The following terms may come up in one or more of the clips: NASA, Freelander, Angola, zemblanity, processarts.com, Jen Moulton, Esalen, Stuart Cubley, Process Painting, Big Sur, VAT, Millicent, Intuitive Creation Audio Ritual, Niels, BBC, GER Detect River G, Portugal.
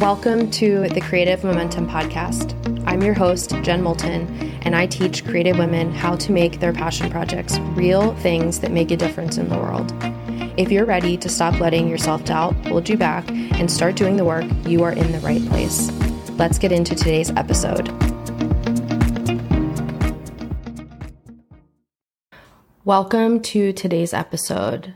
Welcome to the Creative Momentum Podcast. I'm your host, Jen Moulton, and I teach creative women how to make their passion projects real things that make a difference in the world. If you're ready to stop letting your self-doubt hold you back and start doing the work, you are in the right place. Let's get into today's episode. Welcome to today's episode,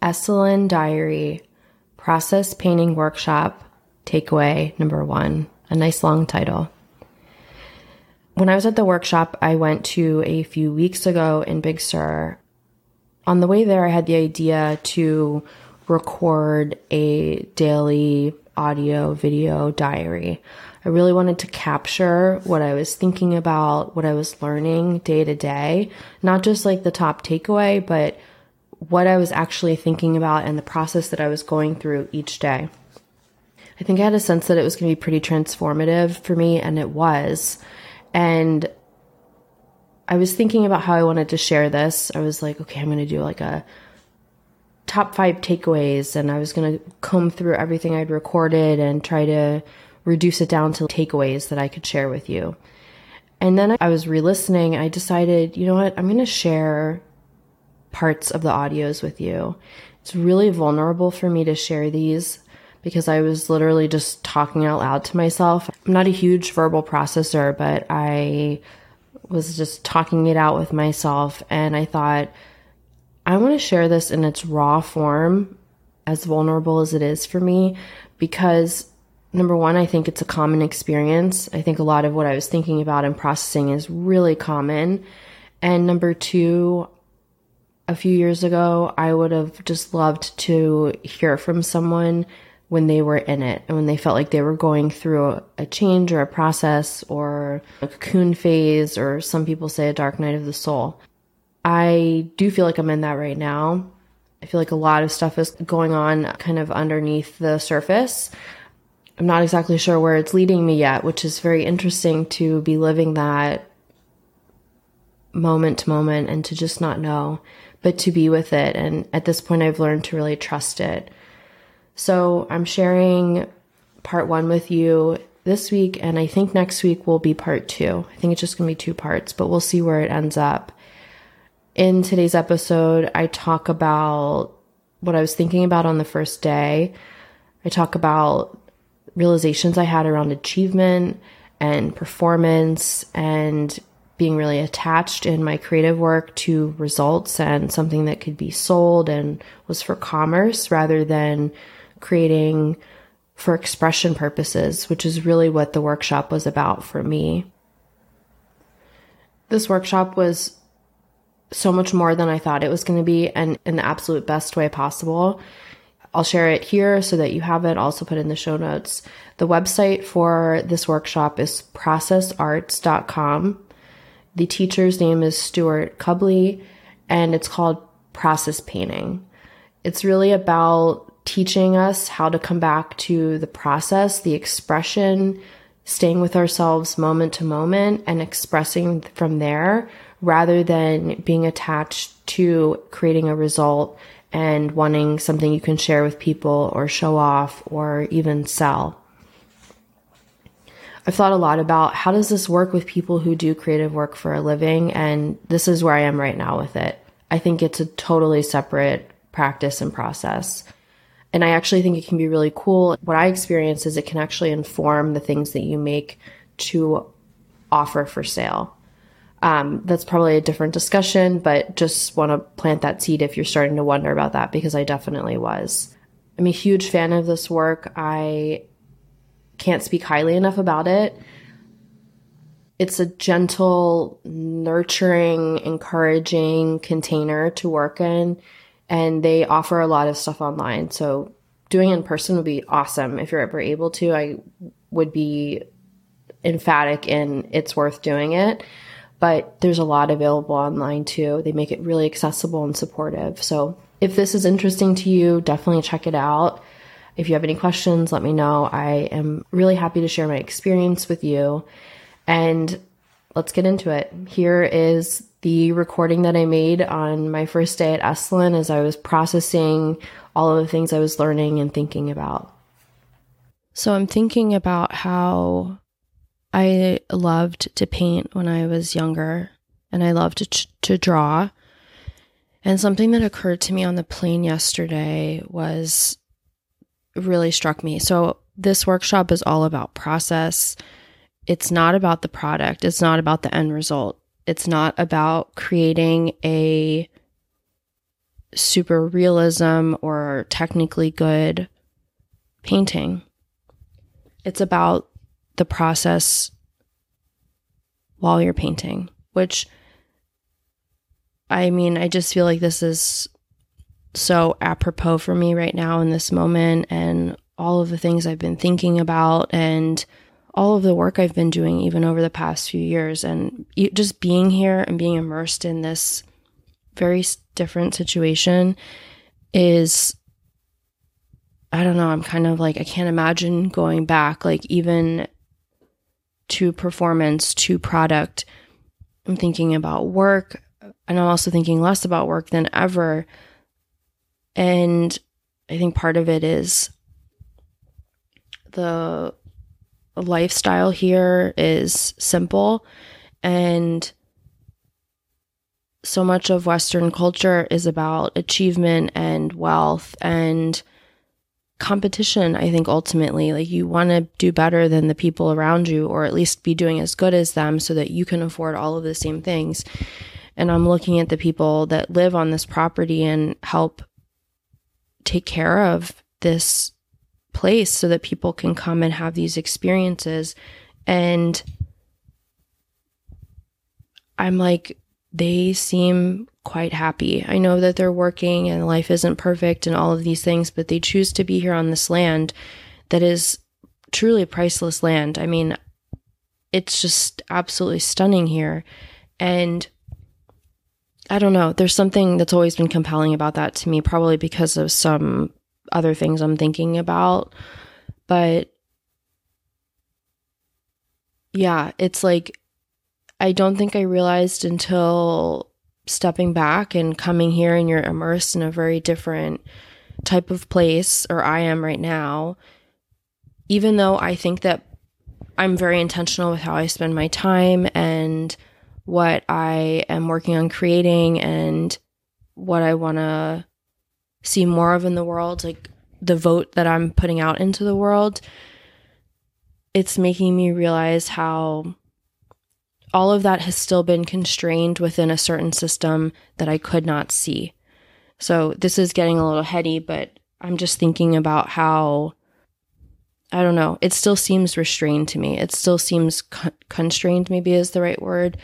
Esalen Diary, Process Painting Workshop, Takeaway Number 1, a nice long title. When I was at the workshop I went to a few weeks ago in Big Sur, on the way there I had the idea to record a daily audio video diary. I really wanted to capture what I was thinking about, what I was learning day to day, not just like the top takeaway, but what I was actually thinking about and the process that I was going through each day. I think I had a sense that it was going to be pretty transformative for me, and it was. And I was thinking about how I wanted to share this. I was like, okay, I'm going to do like a top 5 takeaways, and I was going to comb through everything I'd recorded and try to reduce it down to takeaways that I could share with you. And then I was re-listening, and I decided, you know what, I'm going to share parts of the audios with you. It's really vulnerable for me to share these, because I was literally just talking out loud to myself. I'm not a huge verbal processor, but I was just talking it out with myself. And I thought, I want to share this in its raw form, as vulnerable as it is for me, because number one, I think it's a common experience. I think a lot of what I was thinking about and processing is really common. And number two, a few years ago, I would have just loved to hear from someone when they were in it and when they felt like they were going through a change or a process or a cocoon phase, or some people say a dark night of the soul. I do feel like I'm in that right now. I feel like a lot of stuff is going on kind of underneath the surface. I'm not exactly sure where it's leading me yet, which is very interesting to be living that moment to moment and to just not know, but to be with it. And at this point, I've learned to really trust it. So I'm sharing part 1 with you this week, and I think next week will be part 2. I think it's just going to be 2 parts, but we'll see where it ends up. In today's episode, I talk about what I was thinking about on the first day. I talk about realizations I had around achievement and performance and being really attached in my creative work to results and something that could be sold and was for commerce rather than creating for expression purposes, which is really what the workshop was about for me. This workshop was so much more than I thought it was going to be, and in the absolute best way possible. I'll share it here so that you have it. I'll also put it in the show notes. The website for this workshop is processarts.com. The teacher's name is Stuart Cubley, and it's called Process Painting. It's really about teaching us how to come back to the process, the expression, staying with ourselves moment to moment and expressing from there rather than being attached to creating a result and wanting something you can share with people or show off or even sell. I've thought a lot about how does this work with people who do creative work for a living, and this is where I am right now with it. I think it's a totally separate practice and process. And I actually think it can be really cool. What I experience is it can actually inform the things that you make to offer for sale. That's probably a different discussion, but just want to plant that seed if you're starting to wonder about that, because I definitely was. I'm a huge fan of this work. I can't speak highly enough about it. It's a gentle, nurturing, encouraging container to work in, and they offer a lot of stuff online. So doing it in person would be awesome. If you're ever able to, I would be emphatic in it's worth doing it. But there's a lot available online too. They make it really accessible and supportive. So if this is interesting to you, definitely check it out. If you have any questions, let me know. I am really happy to share my experience with you. And let's get into it. Here is the recording that I made on my first day at Esalen as I was processing all of the things I was learning and thinking about. So I'm thinking about how I loved to paint when I was younger, and I loved to draw. And something that occurred to me on the plane yesterday was really struck me. So this workshop is all about process. It's not about the product. It's not about the end result. It's not about creating a super realism or technically good painting. It's about the process while you're painting, which, I mean, I just feel like this is so apropos for me right now in this moment, and all of the things I've been thinking about and all of the work I've been doing even over the past few years, and just being here and being immersed in this very different situation is, I don't know, I'm kind of like, I can't imagine going back, like even to performance, to product. I'm thinking about work, and I'm also thinking less about work than ever. And I think part of it is the lifestyle here is simple, and so much of Western culture is about achievement and wealth and competition. I think ultimately, like, you want to do better than the people around you, or at least be doing as good as them so that you can afford all of the same things. And I'm looking at the people that live on this property and help take care of this place so that people can come and have these experiences. And I'm like, they seem quite happy. I know that they're working and life isn't perfect and all of these things, but they choose to be here on this land that is truly priceless land. I mean, it's just absolutely stunning here. And I don't know, there's something that's always been compelling about that to me, probably because of some other things I'm thinking about. But yeah, it's like, I don't think I realized until stepping back and coming here, and you're immersed in a very different type of place, or I am right now, even though I think that I'm very intentional with how I spend my time and what I am working on creating and what I want to see more of in the world, like the vote that I'm putting out into the world. It's making me realize how all of that has still been constrained within a certain system that I could not see. So this is getting a little heady, but I'm just thinking about how, I don't know, it still seems restrained to me. It still seems constrained, maybe is the right word.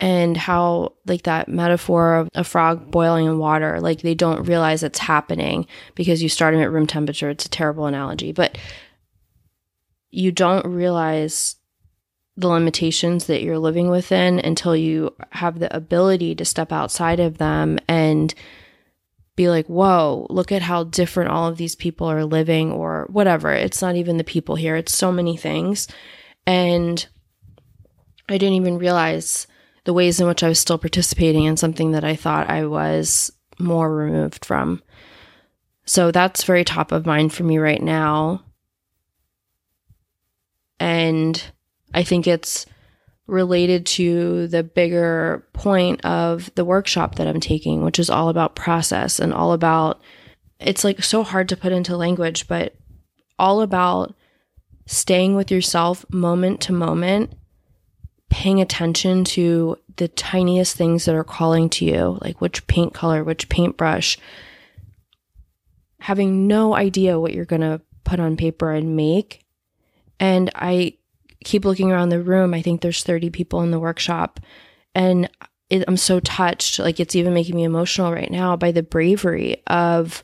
And how, like, that metaphor of a frog boiling in water, like, they don't realize it's happening because you start them at room temperature. It's a terrible analogy, but you don't realize the limitations that you're living within until you have the ability to step outside of them and be like, whoa, look at how different all of these people are living, or whatever. It's not even the people here. It's so many things. And I didn't even realize the ways in which I was still participating in something that I thought I was more removed from. So that's very top of mind for me right now. And I think it's related to the bigger point of the workshop that I'm taking, which is all about process and all about, it's like so hard to put into language, but all about staying with yourself moment to moment, paying attention to the tiniest things that are calling to you, like which paint color, which paintbrush, having no idea what you're going to put on paper and make. And I keep looking around the room. I think there's 30 people in the workshop, and I'm so touched. Like, it's even making me emotional right now by the bravery of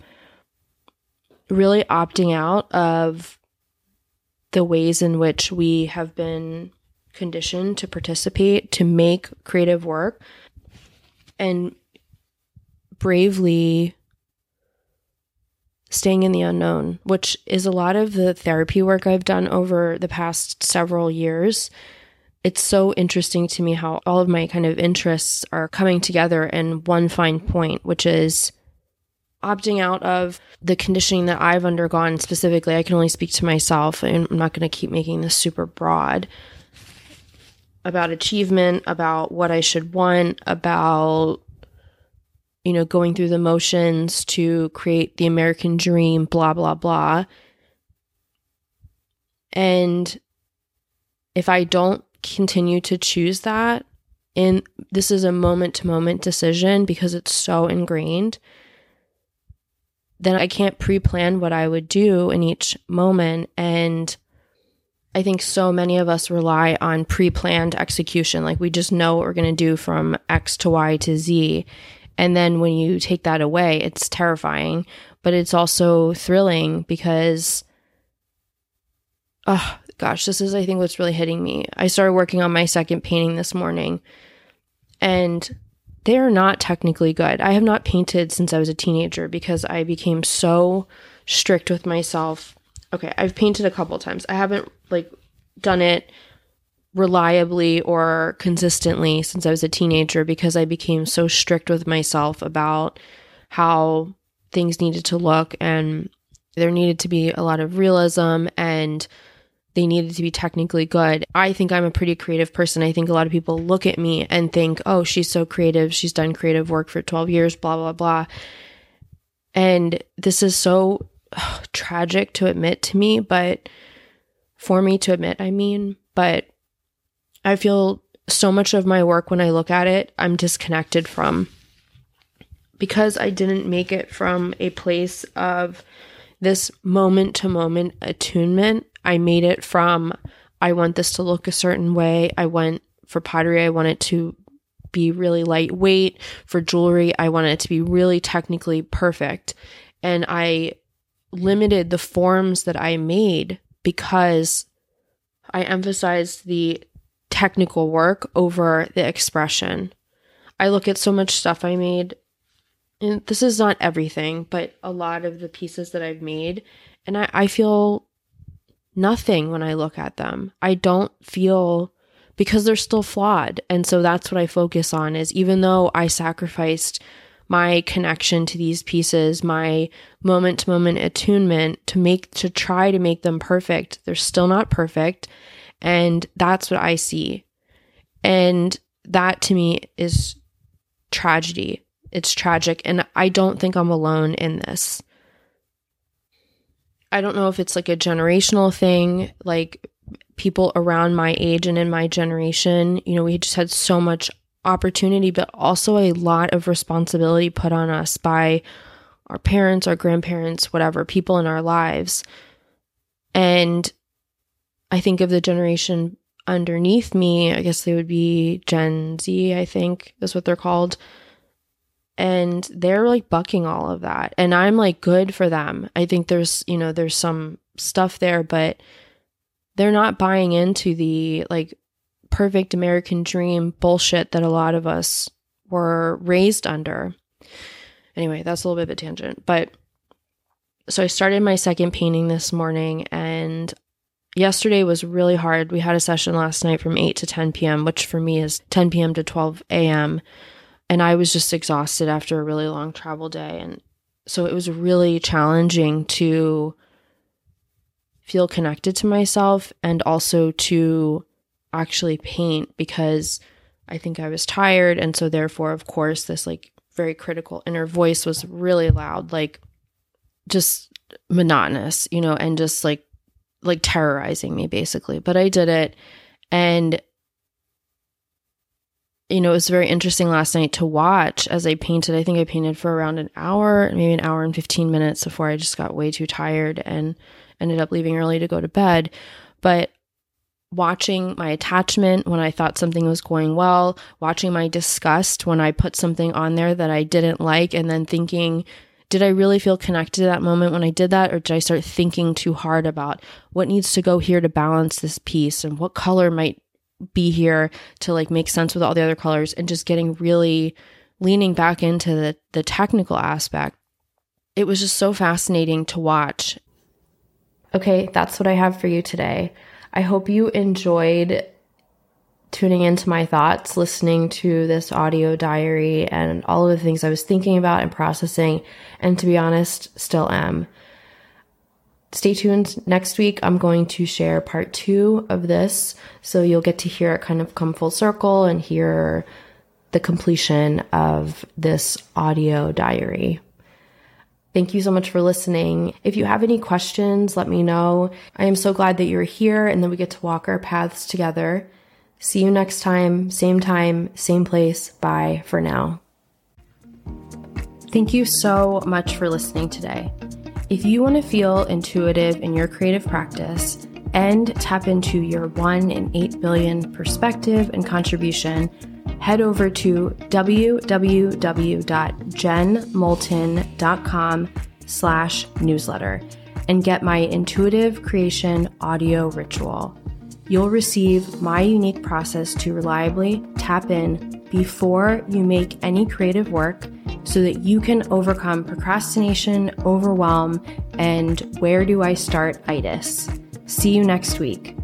really opting out of the ways in which we have been conditioned to participate, to make creative work, and bravely staying in the unknown, which is a lot of the therapy work I've done over the past several years. It's so interesting to me how all of my kind of interests are coming together in one fine point, which is opting out of the conditioning that I've undergone specifically. I can only speak to myself, and I'm not going to keep making this super broad about achievement, about what I should want, about, you know, going through the motions to create the American dream, blah, blah, blah. And if I don't continue to choose that, and this is a moment-to-moment decision because it's so ingrained, then I can't pre-plan what I would do in each moment. And I think so many of us rely on pre-planned execution. Like, we just know what we're going to do from X to Y to Z. And then when you take that away, it's terrifying, but it's also thrilling because, oh gosh, this is, I think, what's really hitting me. I started working on my second painting this morning, and they're not technically good. I have not painted since I was a teenager because I became so strict with myself. Okay, I've painted a couple times. I haven't done it reliably or consistently since I was a teenager because I became so strict with myself about how things needed to look, and there needed to be a lot of realism, and they needed to be technically good. I think I'm a pretty creative person. I think a lot of people look at me and think, oh, she's so creative. She's done creative work for 12 years, blah, blah, blah. And this is so tragic to admit to me, but for me to admit, but I feel so much of my work, when I look at it, I'm disconnected from, because I didn't make it from a place of this moment-to-moment attunement. I made it from, I want this to look a certain way. I went for pottery, I want it to be really lightweight. For jewelry, I want it to be really technically perfect. And I limited the forms that I made because I emphasized the technical work over the expression. I look at so much stuff I made, and this is not everything, but a lot of the pieces that I've made, and I feel nothing when I look at them. I don't feel, because they're still flawed. And so that's what I focus on, is even though I sacrificed my connection to these pieces, my moment to moment attunement to try to make them perfect, they're still not perfect. And that's what I see. And that to me is tragedy. It's tragic. And I don't think I'm alone in this. I don't know if it's a generational thing, people around my age and in my generation, you know, we just had so much opportunity, but also a lot of responsibility put on us by our parents, our grandparents, whatever, people in our lives. And I think of the generation underneath me, I guess they would be Gen Z, I think is what they're called. And they're bucking all of that. And I'm good for them. I think there's, there's some stuff there, but they're not buying into the perfect American dream bullshit that a lot of us were raised under. Anyway, that's a little bit of a tangent. But so I started my second painting this morning, and yesterday was really hard. We had a session last night from 8 to 10 p.m., which for me is 10 p.m. to 12 a.m., and I was just exhausted after a really long travel day. And so it was really challenging to feel connected to myself and also to actually paint, because I think I was tired. And so therefore, of course, this very critical inner voice was really loud, just monotonous, and just like terrorizing me basically. But I did it. And it was very interesting last night to watch as I painted. I think I painted for around an hour, maybe an hour and 15 minutes before I just got way too tired and ended up leaving early to go to bed. But watching my attachment when I thought something was going well, watching my disgust when I put something on there that I didn't like, and then thinking, did I really feel connected to that moment when I did that? Or did I start thinking too hard about what needs to go here to balance this piece, and what color might be here to make sense with all the other colors, and just leaning back into the technical aspect. It was just so fascinating to watch. Okay, that's what I have for you today. I hope you enjoyed tuning into my thoughts, listening to this audio diary and all of the things I was thinking about and processing, and to be honest, still am. Stay tuned. Next week, I'm going to share part 2 of this, so you'll get to hear it kind of come full circle and hear the completion of this audio diary. Thank you so much for listening. If you have any questions, let me know. I am so glad that you're here and that we get to walk our paths together. See you next time, same place. Bye for now. Thank you so much for listening today. If you want to feel intuitive in your creative practice and tap into your 1 in 8 billion perspective and contribution, head over to www.jenmoulton.com/newsletter and get my intuitive creation audio ritual. You'll receive my unique process to reliably tap in before you make any creative work so that you can overcome procrastination, overwhelm, and where do I start itis. See you next week.